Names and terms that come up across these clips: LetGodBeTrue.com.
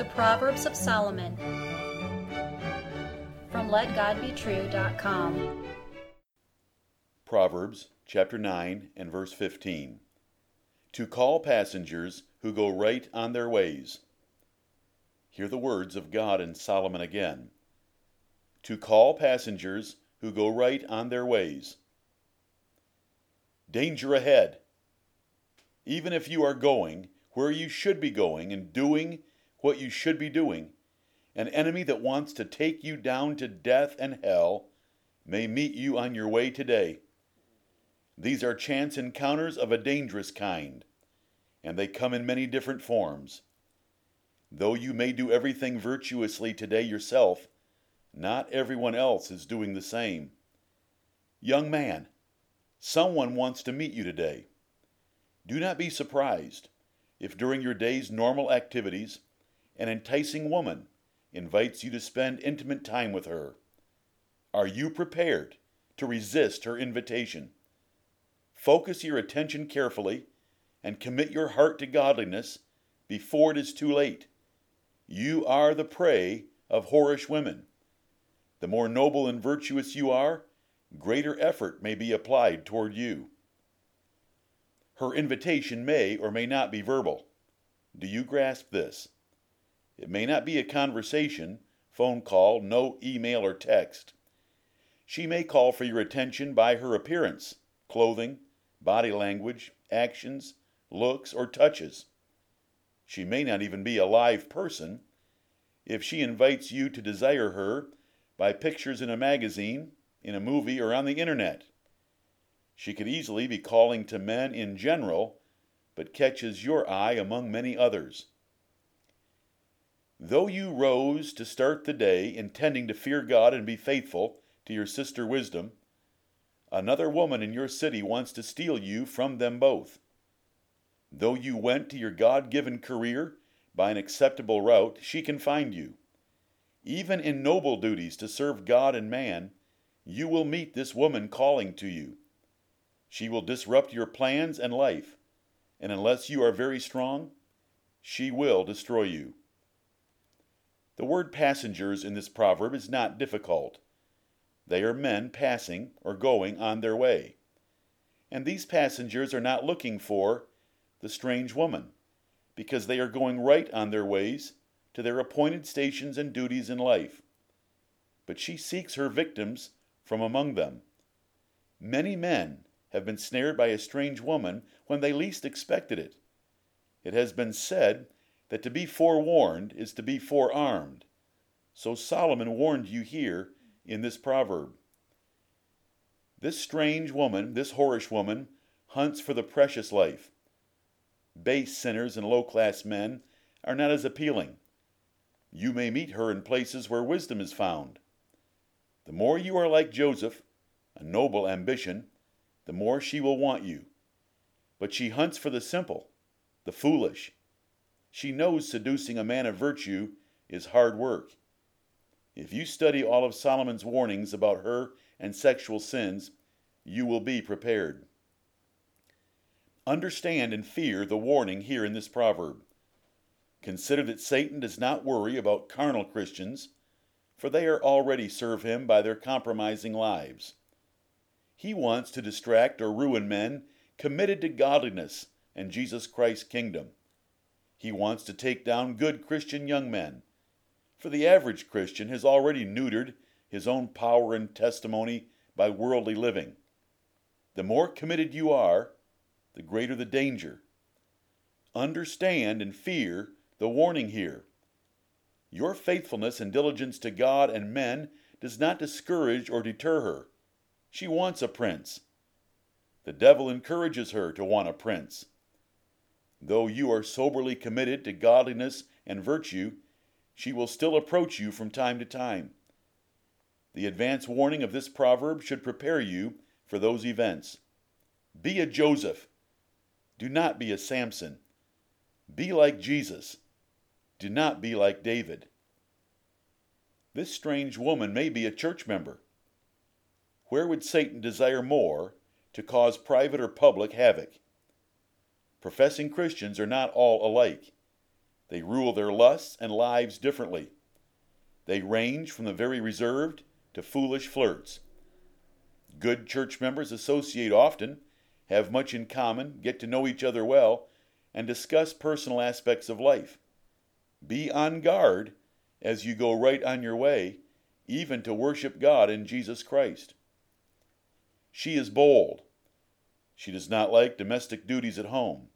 The Proverbs of Solomon, from LetGodBeTrue.com. Proverbs chapter 9 and verse 15. To call passengers who go right on their ways. Hear the words of God and Solomon again. To call passengers who go right on their ways. Danger ahead. Even if you are going where you should be going and doing what you should be doing, an enemy that wants to take you down to death and hell may meet you on your way today. These are chance encounters of a dangerous kind, and they come in many different forms. Though you may do everything virtuously today yourself, not everyone else is doing the same. Young man, someone wants to meet you today. Do not be surprised if during your day's normal activities, an enticing woman invites you to spend intimate time with her. Are you prepared to resist her invitation? Focus your attention carefully and commit your heart to godliness before it is too late. You are the prey of whorish women. The more noble and virtuous you are, greater effort may be applied toward you. Her invitation may or may not be verbal. Do you grasp this? It may not be a conversation, phone call, no email or text. She may call for your attention by her appearance, clothing, body language, actions, looks, or touches. She may not even be a live person if she invites you to desire her by pictures in a magazine, in a movie, or on the internet. She could easily be calling to men in general, but catches your eye among many others. Though you rose to start the day intending to fear God and be faithful to your sister wisdom, another woman in your city wants to steal you from them both. Though you went to your God-given career by an acceptable route, she can find you. Even in noble duties to serve God and man, you will meet this woman calling to you. She will disrupt your plans and life, and unless you are very strong, she will destroy you. The word passengers in this proverb is not difficult. They are men passing or going on their way. And these passengers are not looking for the strange woman, because they are going right on their ways to their appointed stations and duties in life. But she seeks her victims from among them. Many men have been snared by a strange woman when they least expected it. It has been said that to be forewarned is to be forearmed. So Solomon warned you here in this proverb. This strange woman, this whorish woman, hunts for the precious life. Base sinners and low-class men are not as appealing. You may meet her in places where wisdom is found. The more you are like Joseph, a noble ambition, the more she will want you. But she hunts for the simple, the foolish. She knows seducing a man of virtue is hard work. If you study all of Solomon's warnings about her and sexual sins, you will be prepared. Understand and fear the warning here in this proverb. Consider that Satan does not worry about carnal Christians, for they are already serve him by their compromising lives. He wants to distract or ruin men committed to godliness and Jesus Christ's kingdom. He wants to take down good Christian young men, for the average Christian has already neutered his own power and testimony by worldly living. The more committed you are, the greater the danger. Understand and fear the warning here. Your faithfulness and diligence to God and men does not discourage or deter her. She wants a prince. The devil encourages her to want a prince. Though you are soberly committed to godliness and virtue, she will still approach you from time to time. The advance warning of this proverb should prepare you for those events. Be a Joseph. Do not be a Samson. Be like Jesus. Do not be like David. This strange woman may be a church member. Where would Satan desire more to cause private or public havoc? Professing Christians are not all alike. They rule their lusts and lives differently. They range from the very reserved to foolish flirts. Good church members associate often, have much in common, get to know each other well, and discuss personal aspects of life. Be on guard as you go right on your way, even to worship God in Jesus Christ. She is bold. She does not like domestic duties at home.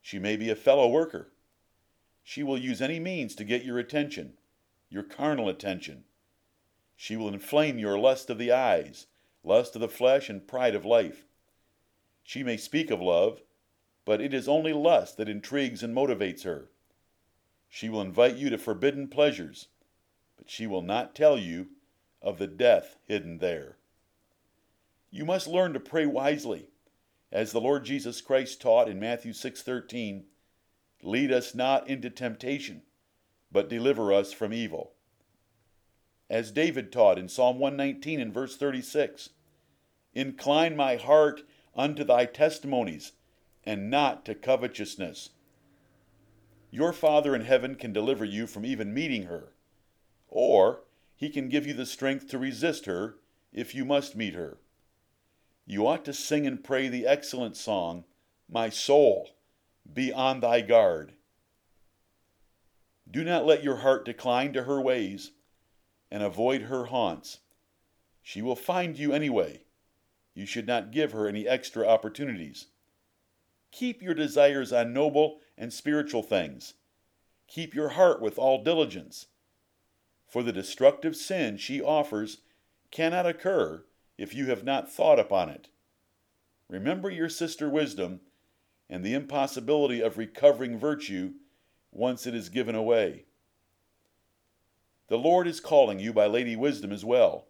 She may be a fellow worker. She will use any means to get your attention, your carnal attention. She will inflame your lust of the eyes, lust of the flesh, and pride of life. She may speak of love, but it is only lust that intrigues and motivates her. She will invite you to forbidden pleasures, but she will not tell you of the death hidden there. You must learn to pray wisely. As the Lord Jesus Christ taught in Matthew 6:13, "Lead us not into temptation, but deliver us from evil." As David taught in Psalm 119 and verse 36, "Incline my heart unto thy testimonies, and not to covetousness." Your Father in heaven can deliver you from even meeting her, or he can give you the strength to resist her if you must meet her. You ought to sing and pray the excellent song, "My soul, be on thy guard." Do not let your heart decline to her ways, and avoid her haunts. She will find you anyway. You should not give her any extra opportunities. Keep your desires on noble and spiritual things. Keep your heart with all diligence. For the destructive sin she offers cannot occur if you have not thought upon it. Remember your sister wisdom and the impossibility of recovering virtue once it is given away. The Lord is calling you by Lady Wisdom as well.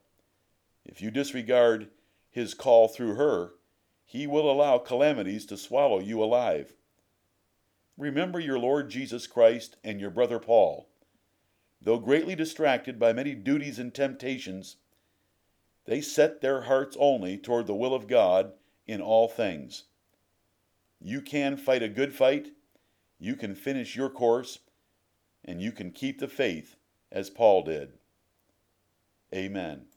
If you disregard his call through her, he will allow calamities to swallow you alive. Remember your Lord Jesus Christ and your brother Paul. Though greatly distracted by many duties and temptations, they set their hearts only toward the will of God in all things. You can fight a good fight, you can finish your course, and you can keep the faith as Paul did. Amen.